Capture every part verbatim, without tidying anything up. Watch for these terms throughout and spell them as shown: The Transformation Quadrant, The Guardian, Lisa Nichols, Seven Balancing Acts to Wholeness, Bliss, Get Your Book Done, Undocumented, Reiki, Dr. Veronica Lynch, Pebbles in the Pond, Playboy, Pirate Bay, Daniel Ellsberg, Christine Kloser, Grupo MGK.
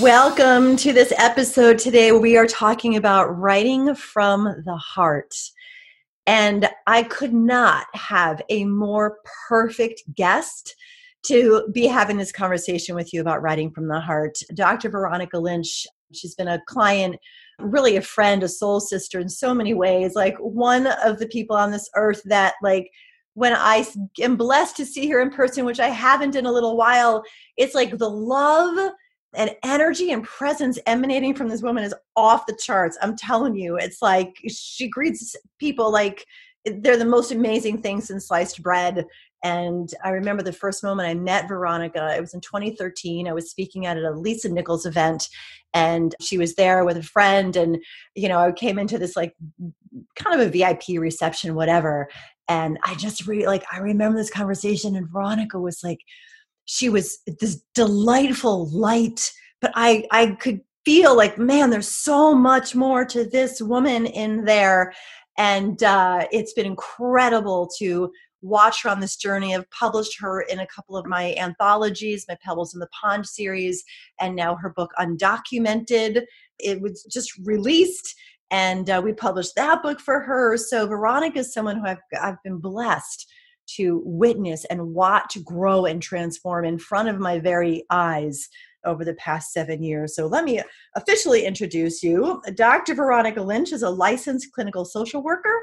Welcome to this episode. Today we are talking about writing from the heart. And I could not have a more perfect guest to be having this conversation with you about writing from the heart. Doctor Veronica Lynch, she's been a client, really a friend, a soul sister in so many ways, like one of the people on this earth that, like, when I am blessed to see her in person, which I haven't in a little while, it's like the love and energy and presence emanating from this woman is off the charts. I'm telling you, it's like she greets people like they're the most amazing thing since sliced bread. And I remember the first moment I met Veronica, it was in twenty thirteen. I was speaking at a Lisa Nichols event, and she was there with a friend. And, you know, I came into this like kind of a V I P reception, whatever. And I just really like, I remember this conversation, and Veronica was like, she was this delightful light, but I, I could feel like, man, there's so much more to this woman in there. And uh, it's been incredible to watch her on this journey. I've published her in a couple of my anthologies, my Pebbles in the Pond series, and now her book Undocumented. It was just released, and uh, we published that book for her. So Veronica is someone who I've, I've been blessed to witness and watch grow and transform in front of my very eyes over the past seven years. So let me officially introduce you. Doctor Veronica Lynch is a licensed clinical social worker.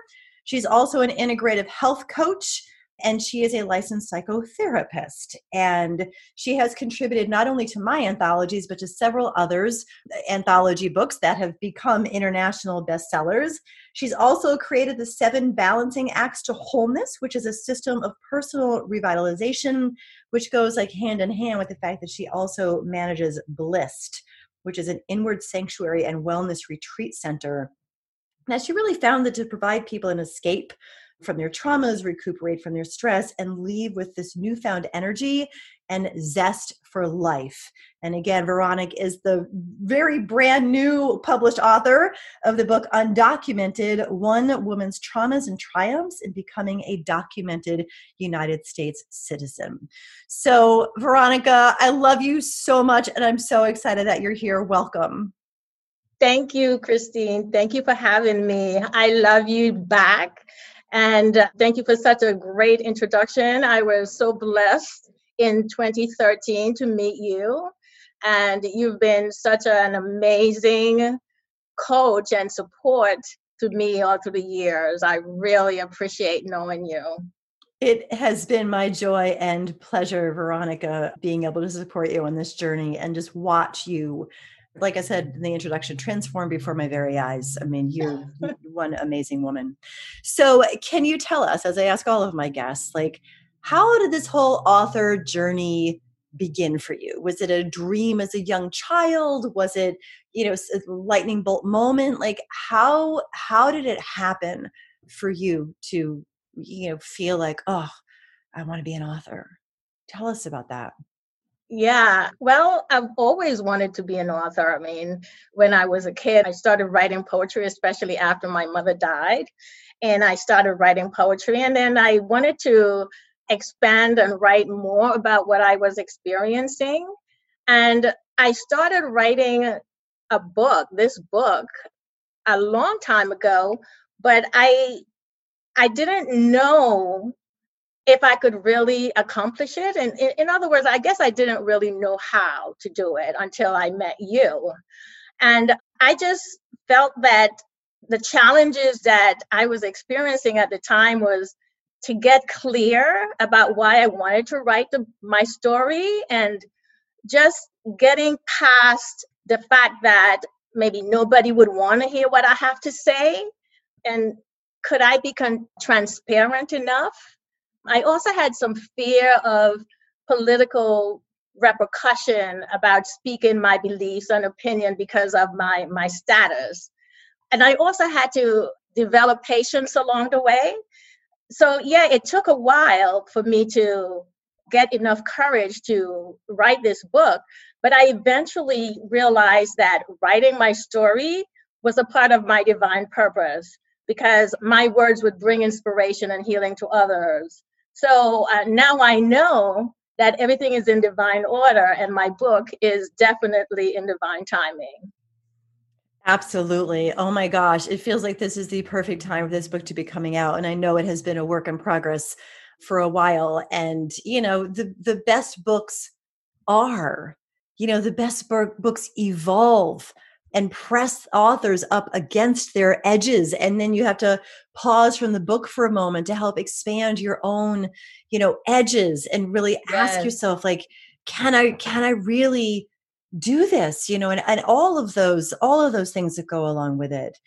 She's also an integrative health coach, and she is a licensed psychotherapist. And she has contributed not only to my anthologies, but to several others anthology books that have become international bestsellers. She's also created the Seven Balancing Acts to Wholeness, which is a system of personal revitalization, which goes like hand in hand with the fact that she also manages Bliss, which is an inward sanctuary and wellness retreat center. Now, she really found that to provide people an escape from their traumas, recuperate from their stress, and leave with this newfound energy and zest for life. And again, Veronica is the very brand new published author of the book Undocumented, One Woman's Traumas and Triumphs in Becoming a Documented United States Citizen. So Veronica, I love you so much, and I'm so excited that you're here. Welcome. Thank you, Christine. Thank you for having me. I love you back. And thank you for such a great introduction. I was so blessed in twenty thirteen to meet you. And you've been such an amazing coach and support to me all through the years. I really appreciate knowing you. It has been my joy and pleasure, Veronica, being able to support you on this journey and just watch you, like I said in the introduction, transform before my very eyes. I mean, you're one amazing woman. So can you tell us, as I ask all of my guests, like, how did this whole author journey begin for you? Was it a dream as a young child? Was it, you know, a lightning bolt moment? Like, how, how did it happen for you to, you know, feel like, oh, I want to be an author? Tell us about that. Yeah, well, I've always wanted to be an author. I mean, when I was a kid, I started writing poetry, especially after my mother died. And I started writing poetry. And then I wanted to expand and write more about what I was experiencing. And I started writing a book, this book, a long time ago, but I I didn't know if I could really accomplish it. And in, in other words, I guess I didn't really know how to do it until I met you. And I just felt that the challenges that I was experiencing at the time was to get clear about why I wanted to write the, my story, and just getting past the fact that maybe nobody would want to hear what I have to say. And could I be con- transparent enough? I also had some fear of political repercussion about speaking my beliefs and opinion because of my, my status. And I also had to develop patience along the way. So yeah, it took a while for me to get enough courage to write this book, but I eventually realized that writing my story was a part of my divine purpose because my words would bring inspiration and healing to others. So uh, now I know that everything is in divine order and my book is definitely in divine timing. Absolutely. Oh my gosh. It feels like this is the perfect time for this book to be coming out. And I know it has been a work in progress for a while. And, you know, the, the best books are, you know, the best b- books evolve and press authors up against their edges. And then you have to pause from the book for a moment to help expand your own, you know, edges and really yes. ask yourself, like, can I, can I really do this, you know, and, and all of those, all of those things that go along with it.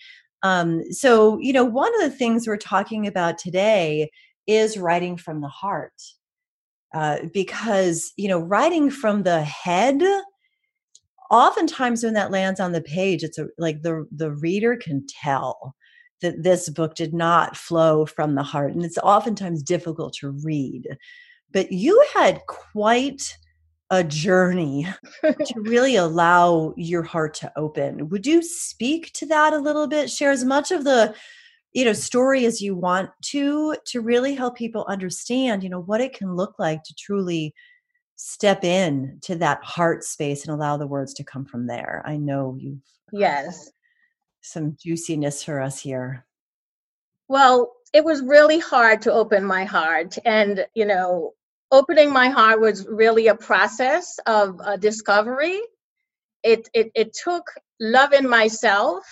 Um, so, you know, one of the things we're talking about today is writing from the heart, uh, because, you know, writing from the head, oftentimes when that lands on the page, it's a, like the, the reader can tell that this book did not flow from the heart. And it's oftentimes difficult to read, but you had quite a journey to really allow your heart to open. Would you speak to that a little bit? Share as much of the, you know, story as you want to, to really help people understand, you know, what it can look like to truly step in to that heart space and allow the words to come from there. I know you've yes. some juiciness for us here. Well, it was really hard to open my heart, and, you know, opening my heart was really a process of uh, discovery. It, it it took love in myself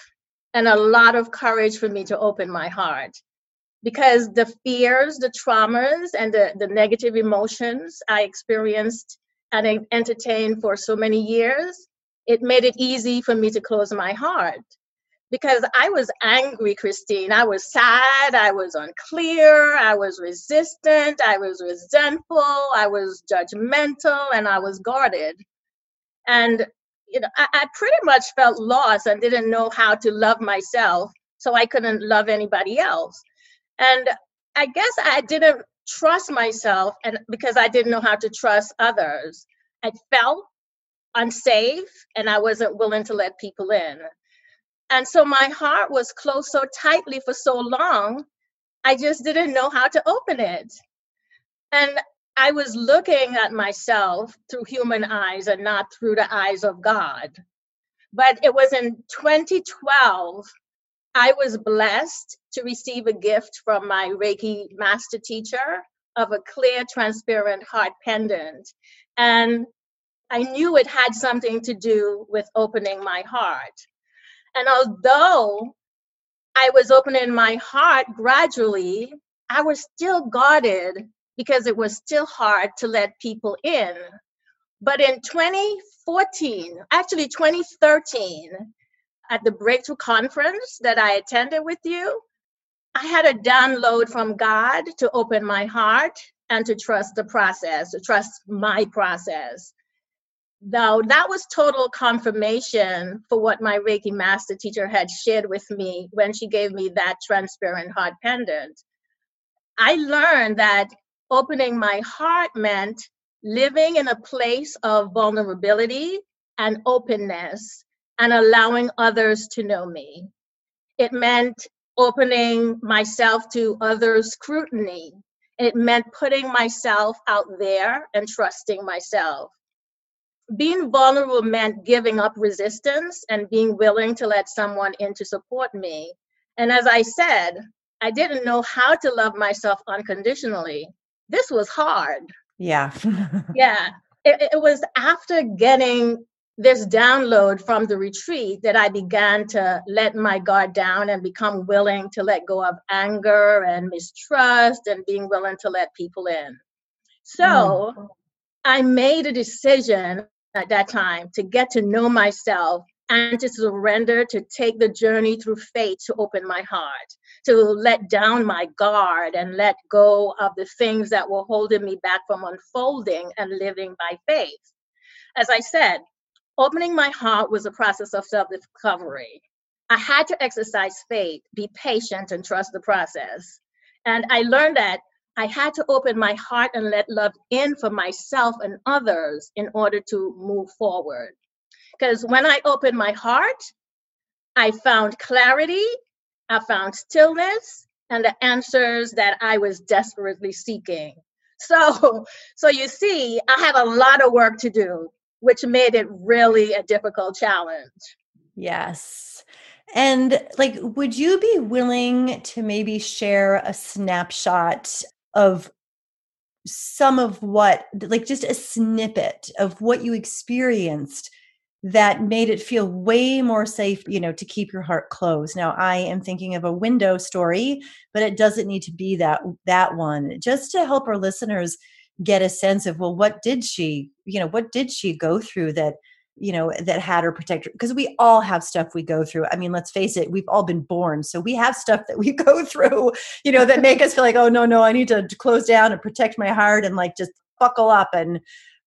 and a lot of courage for me to open my heart, because the fears, the traumas, and the, the negative emotions I experienced and I entertained for so many years, it made it easy for me to close my heart. Because I was angry, Christine. I was sad. I was unclear. I was resistant. I was resentful. I was judgmental, and I was guarded. And you know, I, I pretty much felt lost and didn't know how to love myself, so I couldn't love anybody else. And I guess I didn't trust myself, and because I didn't know how to trust others, I felt unsafe, and I wasn't willing to let people in. And so my heart was closed so tightly for so long, I just didn't know how to open it. And I was looking at myself through human eyes and not through the eyes of God. But it was in twenty twelve, I was blessed to receive a gift from my Reiki master teacher of a clear, transparent heart pendant. And I knew it had something to do with opening my heart. And although I was opening my heart gradually, I was still guarded because it was still hard to let people in. But in twenty fourteen, actually twenty thirteen, at the Breakthrough Conference that I attended with you, I had a download from God to open my heart and to trust the process, to trust my process. Though that was total confirmation for what my Reiki master teacher had shared with me when she gave me that transparent heart pendant. I learned that opening my heart meant living in a place of vulnerability and openness and allowing others to know me. It meant opening myself to others' scrutiny. It meant putting myself out there and trusting myself. Being vulnerable meant giving up resistance and being willing to let someone in to support me. And as I said, I didn't know how to love myself unconditionally. This was hard. Yeah. yeah. It, it was after getting this download from the retreat that I began to let my guard down and become willing to let go of anger and mistrust and being willing to let people in. So mm. I made a decision at that time to get to know myself and to surrender, to take the journey through faith to open my heart. to let down my guard and let go of the things that were holding me back from unfolding and living by faith. As I said, opening my heart was a process of self-discovery. I had to exercise faith, be patient, and trust the process. And I learned that I had to open my heart and let love in for myself and others in order to move forward. Because when I opened my heart, I found clarity, I found stillness, and the answers that I was desperately seeking. So, so you see, I had a lot of work to do, which made it really a difficult challenge. Yes. And like, would you be willing to maybe share a snapshot of some of what, like just a snippet of what you experienced that made it feel way more safe, you know, to keep your heart closed? Now, I am thinking of a window story, but it doesn't need to be that that one. Just to help our listeners get a sense of, well, what did she, you know, what did she go through that, you know, that had her protector? Because we all have stuff we go through. I mean, let's face it, we've all been born. So we have stuff that we go through, you know, that make us feel like, oh, no, no, I need to close down and protect my heart and like just buckle up and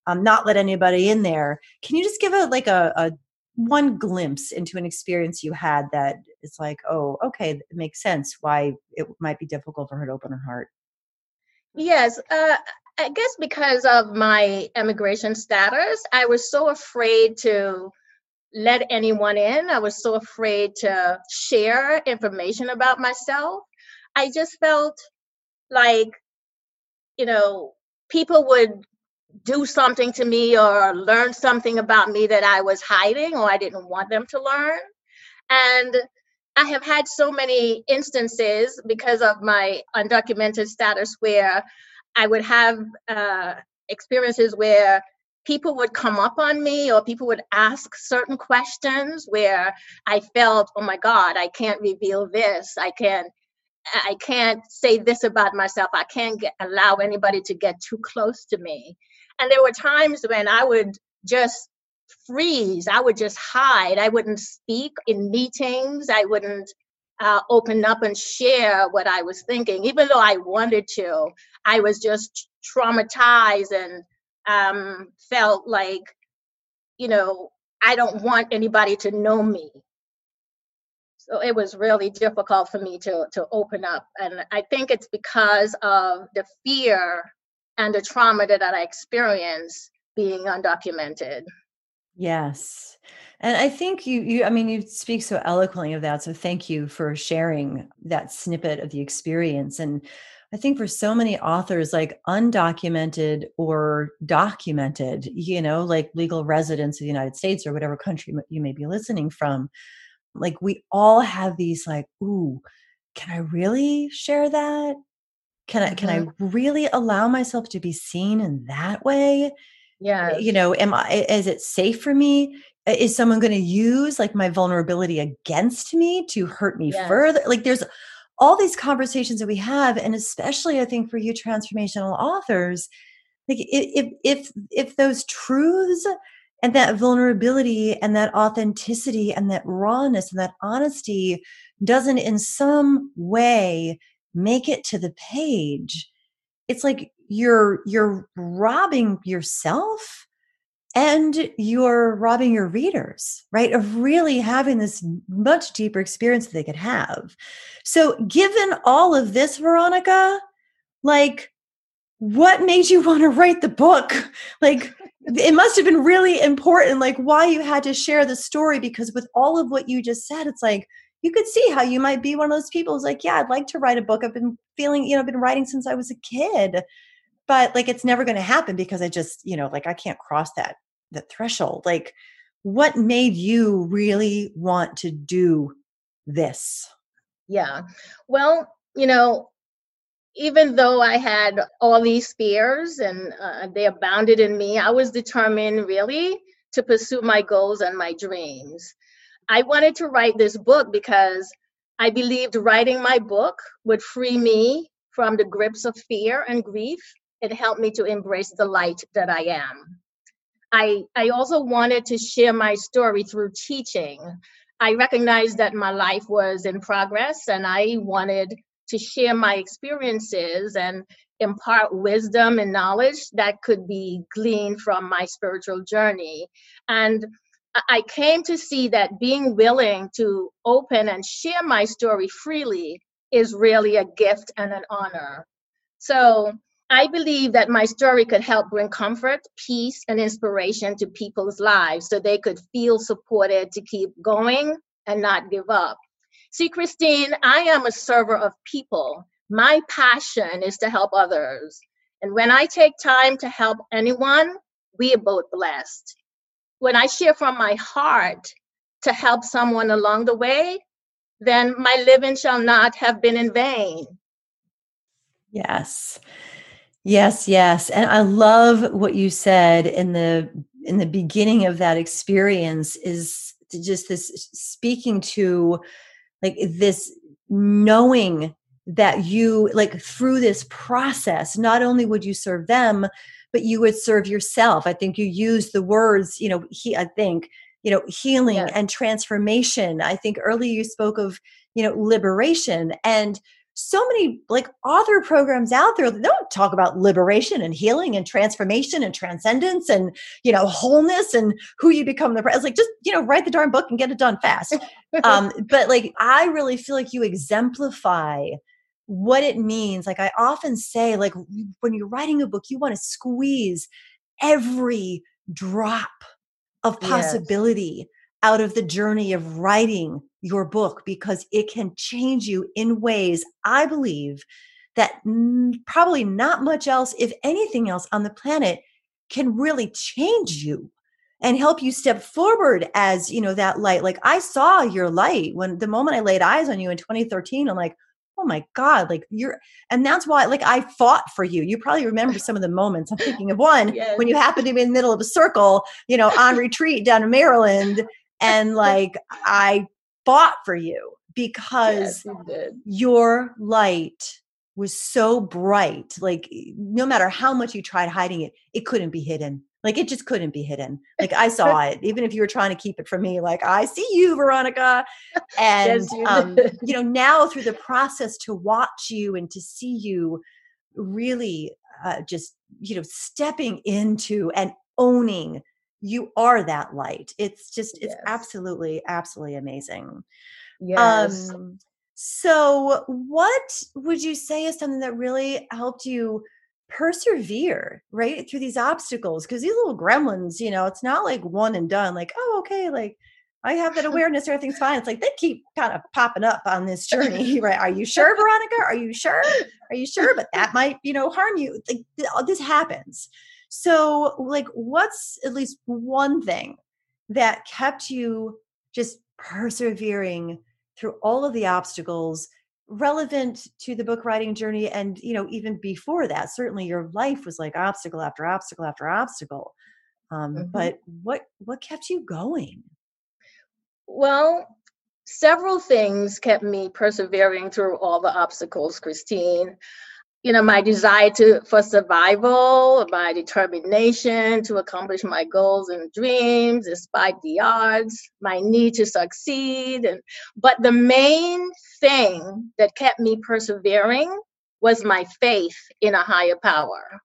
um, not let anybody in there. Can you just give a like a, a one glimpse into an experience you had that it's like, oh, okay, it makes sense why it might be difficult for her to open her heart? Yes. Uh I guess because of my immigration status, I was so afraid to let anyone in. I was so afraid to share information about myself. I just felt like, you know, people would do something to me or learn something about me that I was hiding or I didn't want them to learn. And I have had so many instances because of my undocumented status where I would have uh, experiences where people would come up on me or people would ask certain questions where I felt, oh my God, I can't reveal this. I can't, I can't say this about myself. I can't get, allow anybody to get too close to me. And there were times when I would just freeze. I would just hide. I wouldn't speak in meetings. I wouldn't Uh, open up and share what I was thinking. Even though I wanted to, I was just traumatized and um, felt like, you know, I don't want anybody to know me. So it was really difficult for me to, to open up. And I think it's because of the fear and the trauma that I experienced being undocumented. Yes. And I think you, you, I mean, you speak so eloquently of that. So thank you for sharing that snippet of the experience. And I think for so many authors, like undocumented or documented, you know, like legal residents of the United States or whatever country you may be listening from, like we all have these like, ooh, can I really share that? Can I, can mm-hmm. I really allow myself to be seen in that way? Yeah. You know, am I, is it safe for me? Is someone going to use like my vulnerability against me to hurt me yes. further? Like there's all these conversations that we have. And especially I think for you transformational authors, like if, if, if those truths and that vulnerability and that authenticity and that rawness and that honesty doesn't in some way make it to the page, it's like, You're you're robbing yourself and you're robbing your readers, right? Of really having this much deeper experience that they could have. So given all of this, Veronica, like what made you want to write the book? Like it must have been really important, like why you had to share the story, because with all of what you just said, it's like you could see how you might be one of those people who's like, yeah, I'd like to write a book. I've been feeling, you know, I've been writing since I was a kid. But like, it's never going to happen because I just, you know, like I can't cross that, that threshold. Like what made you really want to do this? Yeah. Well, you know, even though I had all these fears and uh, they abounded in me, I was determined really to pursue my goals and my dreams. I wanted to write this book because I believed writing my book would free me from the grips of fear and grief. It helped me to embrace the light that I am. I, I also wanted to share my story through teaching. I recognized that my life was in progress and I wanted to share my experiences and impart wisdom and knowledge that could be gleaned from my spiritual journey. And I came to see that being willing to open and share my story freely is really a gift and an honor. So I believe that my story could help bring comfort, peace, and inspiration to people's lives so they could feel supported to keep going and not give up. See, Christine, I am a server of people. My passion is to help others. And when I take time to help anyone, we are both blessed. When I share from my heart to help someone along the way, then my living shall not have been in vain. Yes. Yes, yes. And I love what you said in the in the beginning of that experience is just this speaking to like this knowing that you like through this process, not only would you serve them, but you would serve yourself. I think you used the words, you know, he, I think, you know, healing yeah. and transformation. I think earlier you spoke of, you know, liberation, and so many like author programs out there that don't talk about liberation and healing and transformation and transcendence and, you know, wholeness and who you become. The It's like, just, you know, write the darn book and get it done fast. um, but like, I really feel like you exemplify what it means. Like I often say, like when you're writing a book, you want to squeeze every drop of possibility yes. out of the journey of writing your book, because it can change you in ways, I believe, that probably not much else, if anything else on the planet, can really change you and help you step forward as, you know, that light. Like I saw your light when the moment I laid eyes on you in twenty thirteen, I'm like, oh my God, like you're, and that's why, like I fought for you. You probably remember some of the moments. I'm thinking of one yes. when you happened to be in the middle of a circle, you know, on retreat down in Maryland. And like, I fought for you because yes, your light was so bright. Like no matter how much you tried hiding it, it couldn't be hidden. Like it just couldn't be hidden. Like I saw it, even if you were trying to keep it from me, like I see you, Veronica. And, yes, you, um, you know, now through the process to watch you and to see you really uh, just, you know, stepping into and owning, you are that light. It's just, it's yes. absolutely, absolutely amazing. Yes. Um, so what would you say is something that really helped you persevere, right, through these obstacles? Because these little gremlins, you know, it's not like one and done, like, oh, okay, like I have that awareness, everything's fine. It's like they keep kind of popping up on this journey, right? Are you sure, Veronica? Are you sure? Are you sure? But that might, you know, harm you. Like this happens. So like, what's at least one thing that kept you just persevering through all of the obstacles relevant to the book writing journey? And, you know, even before that, certainly your life was like obstacle after obstacle after obstacle. Um, mm-hmm. But what, what kept you going? Well, several things kept me persevering through all the obstacles, Christine. You know, my desire to for survival, my determination to accomplish my goals and dreams despite the odds, my need to succeed. And but the main thing that kept me persevering was my faith in a higher power.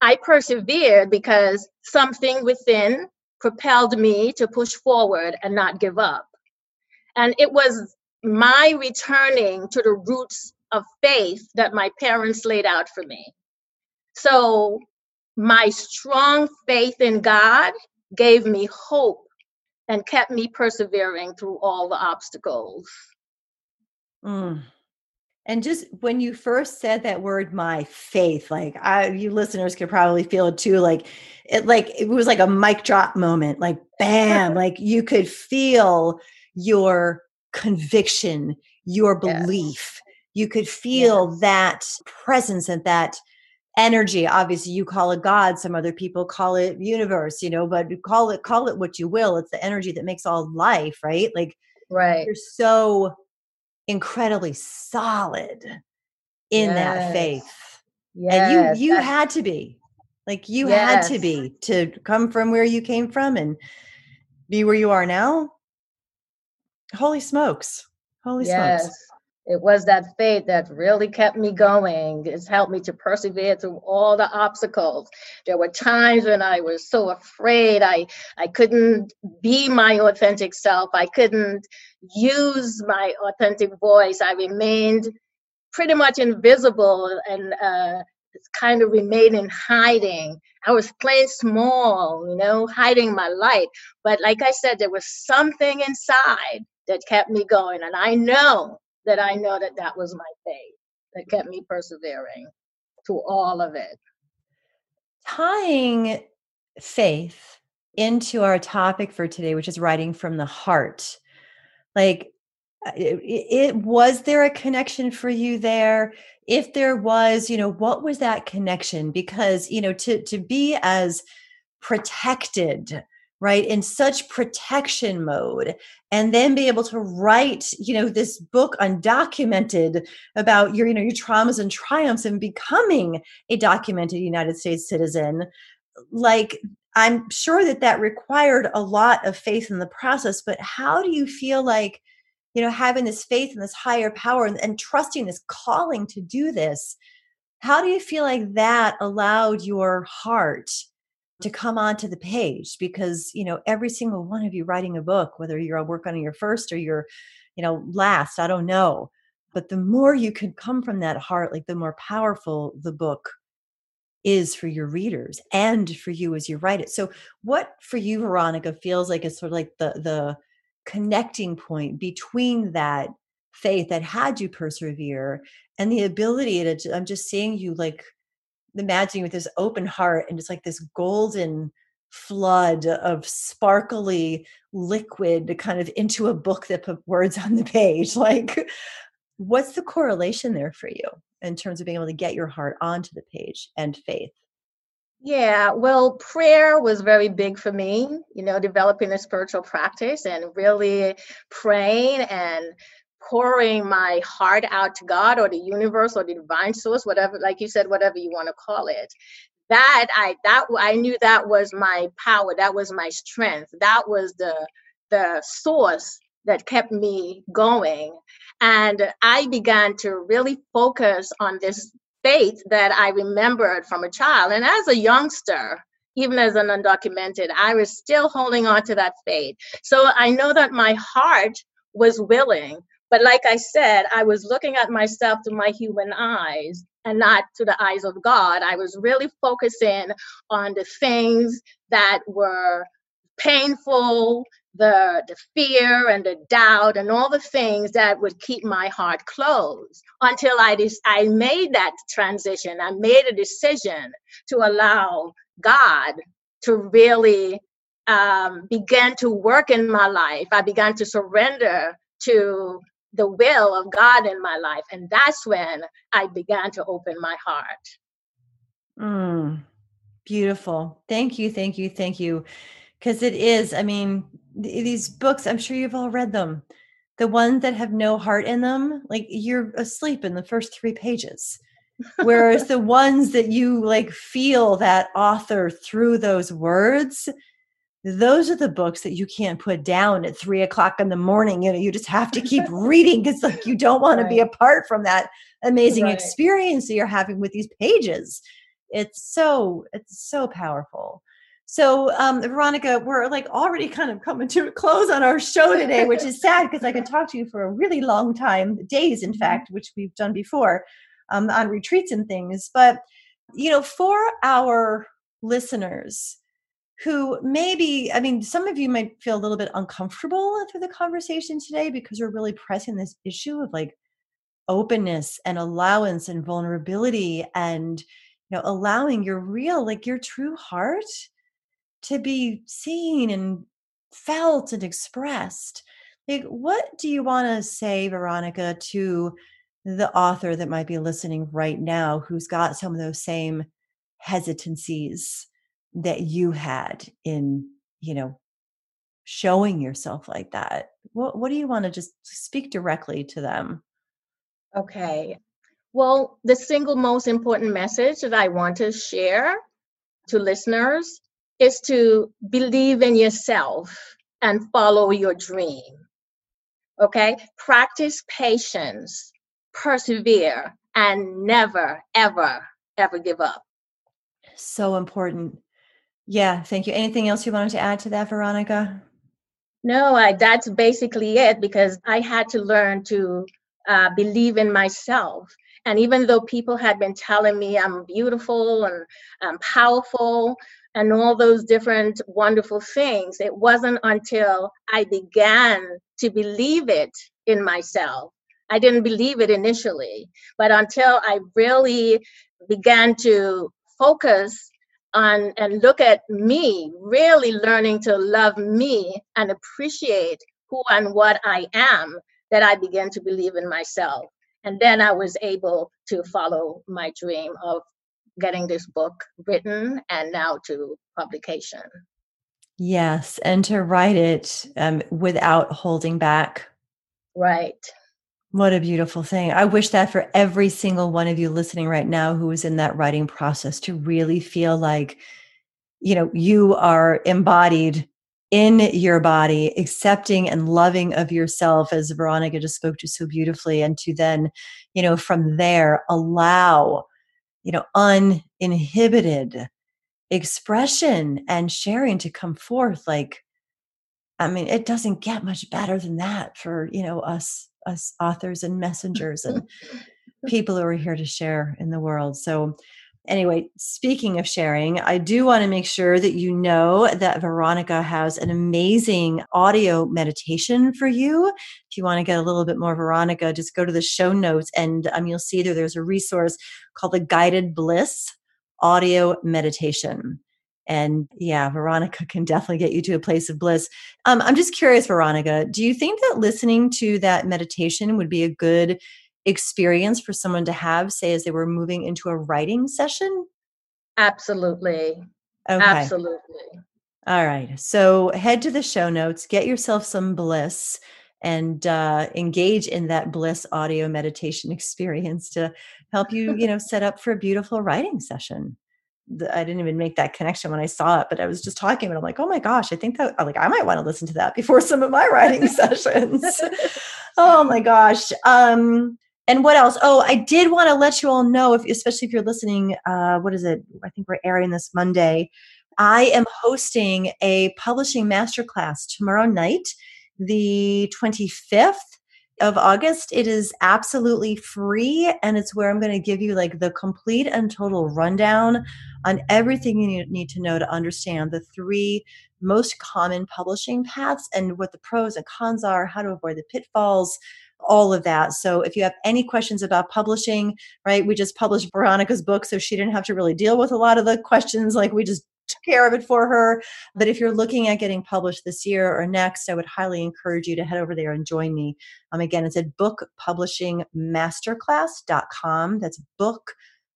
I persevered because something within propelled me to push forward and not give up. And it was my returning to the roots of faith that my parents laid out for me. So my strong faith in God gave me hope and kept me persevering through all the obstacles. Mm. And just when you first said that word, my faith, like I, you listeners could probably feel it too. Like it, like it was like a mic drop moment, like bam, like you could feel your conviction, your belief. Yes. You could feel yes. that presence and that energy. Obviously, you call it God. Some other people call it universe, you know, but call it call it what you will. It's the energy that makes all life, right? Like right. you're so incredibly solid in yes. that faith. Yes. And you you had to be. Like you yes. had to be to come from where you came from and be where you are now. holy smokes. Holy yes. smokes. It was that faith that really kept me going. It's helped me to persevere through all the obstacles. There were times when I was so afraid. I, I couldn't be my authentic self. I couldn't use my authentic voice. I remained pretty much invisible and uh, kind of remained in hiding. I was playing small, you know, hiding my light. But like I said, there was something inside that kept me going. And I know. that I know that that was my faith that kept me persevering through all of it. Tying faith into our topic for today, which is writing from the heart. Like, it, it was there a connection for you there? If there was, you know, what was that connection? Because, you know, to, to be as protected, right, in such protection mode, and then be able to write, you know, this book Undocumented about your, you know, your traumas and triumphs and becoming a documented United States citizen. Like, I'm sure that that required a lot of faith in the process, but how do you feel like, you know, having this faith in this higher power and, and trusting this calling to do this, how do you feel like that allowed your heart to come onto the page? Because, you know, every single one of you writing a book, whether you're working on your first or your, you know, last, I don't know, but the more you can come from that heart, like the more powerful the book is for your readers and for you as you write it. So what for you, Veronica, feels like is sort of like the, the connecting point between that faith that had you persevere and the ability to, I'm just seeing you like, imagining with this open heart and just like this golden flood of sparkly liquid kind of into a book that put words on the page. Like, what's the correlation there for you in terms of being able to get your heart onto the page and faith? Yeah, well, prayer was very big for me, you know, developing a spiritual practice and really praying and pouring my heart out to God or the universe or the divine source, whatever, like you said, whatever you want to call it. That I that I knew that was my power. That was my strength. That was the the source that kept me going. And I began to really focus on this faith that I remembered from a child. And as a youngster, even as an undocumented, I was still holding on to that faith. So I know that my heart was willing. But like I said, I was looking at myself through my human eyes and not to the eyes of God. I was really focusing on the things that were painful, the, the fear and the doubt and all the things that would keep my heart closed until I, de- I made that transition. I made a decision to allow God to really um, begin to work in my life. I began to surrender to the will of God in my life. And that's when I began to open my heart. Mm, beautiful. Thank you. Thank you. Thank you. Because it is, I mean, th- these books, I'm sure you've all read them. The ones that have no heart in them, like you're asleep in the first three pages. Whereas the ones that you like feel that author through those words, those are the books that you can't put down at three o'clock in the morning. You know, you just have to keep reading because like you don't want right. to be apart from that amazing right. experience that you're having with these pages. It's so, it's so powerful. So um, Veronica, we're like already kind of coming to a close on our show today, which is sad because I could talk to you for a really long time, days, in fact, which we've done before um, on retreats and things. But, you know, for our listeners, who maybe, I mean, some of you might feel a little bit uncomfortable through the conversation today because we're really pressing this issue of like openness and allowance and vulnerability and, you know, allowing your real, like your true heart to be seen and felt and expressed. Like, what do you want to say, Veronica, to the author that might be listening right now who's got some of those same hesitancies that you had in, you know, showing yourself like that? What what do you want to just speak directly to them? Okay. Well, the single most important message that I want to share to listeners is to believe in yourself and follow your dream. Okay? Practice patience, persevere, and never, ever, ever give up. So important. Yeah, thank you. Anything else you wanted to add to that, Veronica? No, I, that's basically it, because I had to learn to uh, believe in myself. And even though people had been telling me I'm beautiful and I'm powerful and all those different wonderful things, it wasn't until I began to believe it in myself. I didn't believe it initially, but until I really began to focus on and look at me, really learning to love me and appreciate who and what I am, that I began to believe in myself. And then I was able to follow my dream of getting this book written and now to publication. Yes, and to write it um, without holding back. Right. What a beautiful thing. I wish that for every single one of you listening right now who is in that writing process, to really feel like, you know, you are embodied in your body, accepting and loving of yourself, as Veronica just spoke to so beautifully, and to then, you know, from there, allow, you know, uninhibited expression and sharing to come forth. Like, I mean, it doesn't get much better than that for, you know, us, us authors and messengers and people who are here to share in the world. So anyway, speaking of sharing, I do want to make sure that you know that Veronica has an amazing audio meditation for you. If you want to get a little bit more Veronica, just go to the show notes and um, you'll see there, there's a resource called the Guided Bliss Audio Meditation. And yeah, Veronica can definitely get you to a place of bliss. Um, I'm just curious, Veronica, do you think that listening to that meditation would be a good experience for someone to have, say, as they were moving into a writing session? Absolutely. Okay. Absolutely. All right. So head to the show notes, get yourself some bliss, and uh, engage in that bliss audio meditation experience to help you, you know, set up for a beautiful writing session. The, I didn't even make that connection when I saw it, but I was just talking and I'm like, oh my gosh, I think that like I might want to listen to that before some of my writing sessions. Oh my gosh. Um, And what else? Oh, I did want to let you all know, if, especially if you're listening, uh, what is it? I think we're airing this Monday. I am hosting a publishing masterclass tomorrow night, the twenty-fifth of August. It is absolutely free, and it's where I'm going to give you like the complete and total rundown on everything you need to know to understand the three most common publishing paths and what the pros and cons are, how to avoid the pitfalls, all of that. So if you have any questions about publishing, right, we just published Veronica's book, so she didn't have to really deal with a lot of the questions. Like, we just took care of it for her. But if you're looking at getting published this year or next, I would highly encourage you to head over there and join me. Um, again, it's at book publishing masterclass dot com. That's book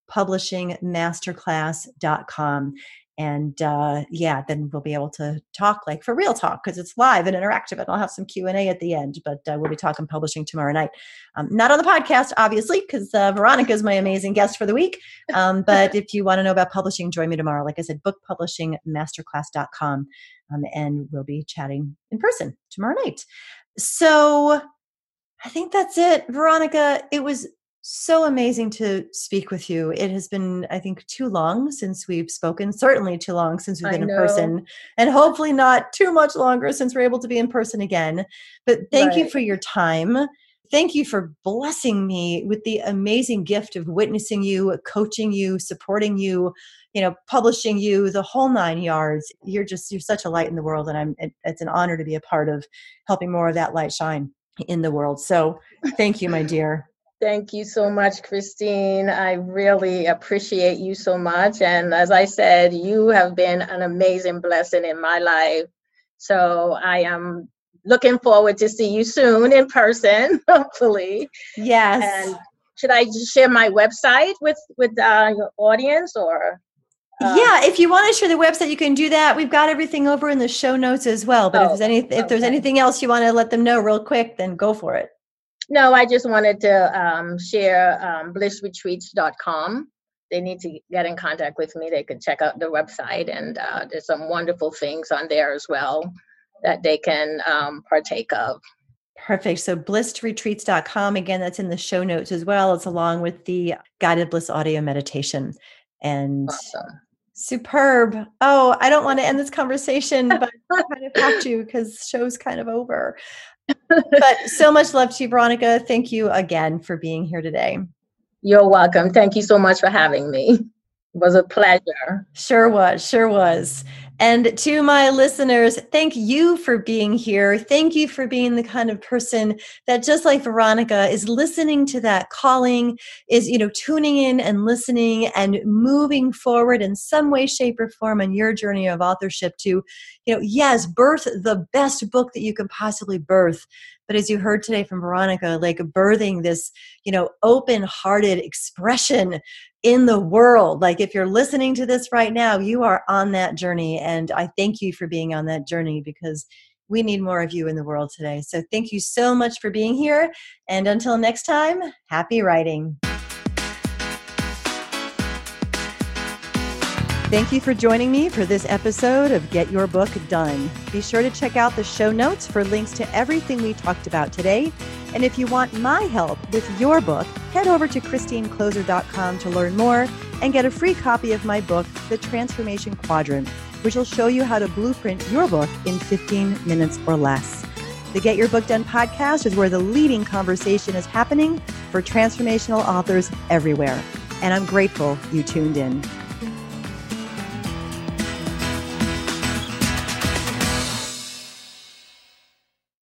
publishing masterclass dot com. And uh, yeah, then we'll be able to talk like for real talk, because it's live and interactive, and I'll have some Q and A at the end, but uh, we'll be talking publishing tomorrow night. Um, not on the podcast, obviously, because uh, Veronica is my amazing guest for the week. Um, but if you want to know about publishing, join me tomorrow. Like I said, book publishing masterclass dot com, um, and we'll be chatting in person tomorrow night. So I think that's it, Veronica. It was so amazing to speak with you. It has been, I think, too long since we've spoken, certainly too long since we've been in person, and hopefully not too much longer since we're able to be in person again. But thank you for your time. Thank you for blessing me with the amazing gift of witnessing you, coaching you, supporting you, you know, publishing you, the whole nine yards. You're just, you're such a light in the world, and I'm, it, it's an honor to be a part of helping more of that light shine in the world. So thank you, my dear. Thank you so much, Christine. I really appreciate you so much. And as I said, you have been an amazing blessing in my life. So I am looking forward to see you soon in person, hopefully. Yes. And should I just share my website with, with uh, your audience, or? Um, yeah, if you want to share the website, you can do that. We've got everything over in the show notes as well. But oh, if there's any, if okay. there's anything else you want to let them know real quick, then go for it. No, I just wanted to um, share um, bliss retreats dot com. They need to get in contact with me. They can check out the website, and uh, there's some wonderful things on there as well that they can um, partake of. Perfect. So bliss retreats dot com. Again, that's in the show notes as well. It's along with the guided Bliss audio meditation. And awesome. Superb. Oh, I don't want to end this conversation, but I kind of have to because show's kind of over. But so much love to you, Veronica. Thank you again for being here today. You're welcome. Thank you so much for having me. It was a pleasure. Sure was. Sure was. And to my listeners, thank you for being here. Thank you for being the kind of person that, just like Veronica, is listening to that calling, is, you know, tuning in and listening and moving forward in some way, shape, or form on your journey of authorship to, you know, yes, birth the best book that you can possibly birth. But as you heard today from Veronica, like birthing this, you know, open-hearted expression in the world. Like if you're listening to this right now, you are on that journey. And I thank you for being on that journey because we need more of you in the world today. So thank you so much for being here. And until next time, happy writing. Thank you for joining me for this episode of Get Your Book Done. Be sure to check out the show notes for links to everything we talked about today. And if you want my help with your book, head over to christine kloser dot com to learn more and get a free copy of my book, The Transformation Quadrant, which will show you how to blueprint your book in fifteen minutes or less. The Get Your Book Done podcast is where the leading conversation is happening for transformational authors everywhere. And I'm grateful you tuned in.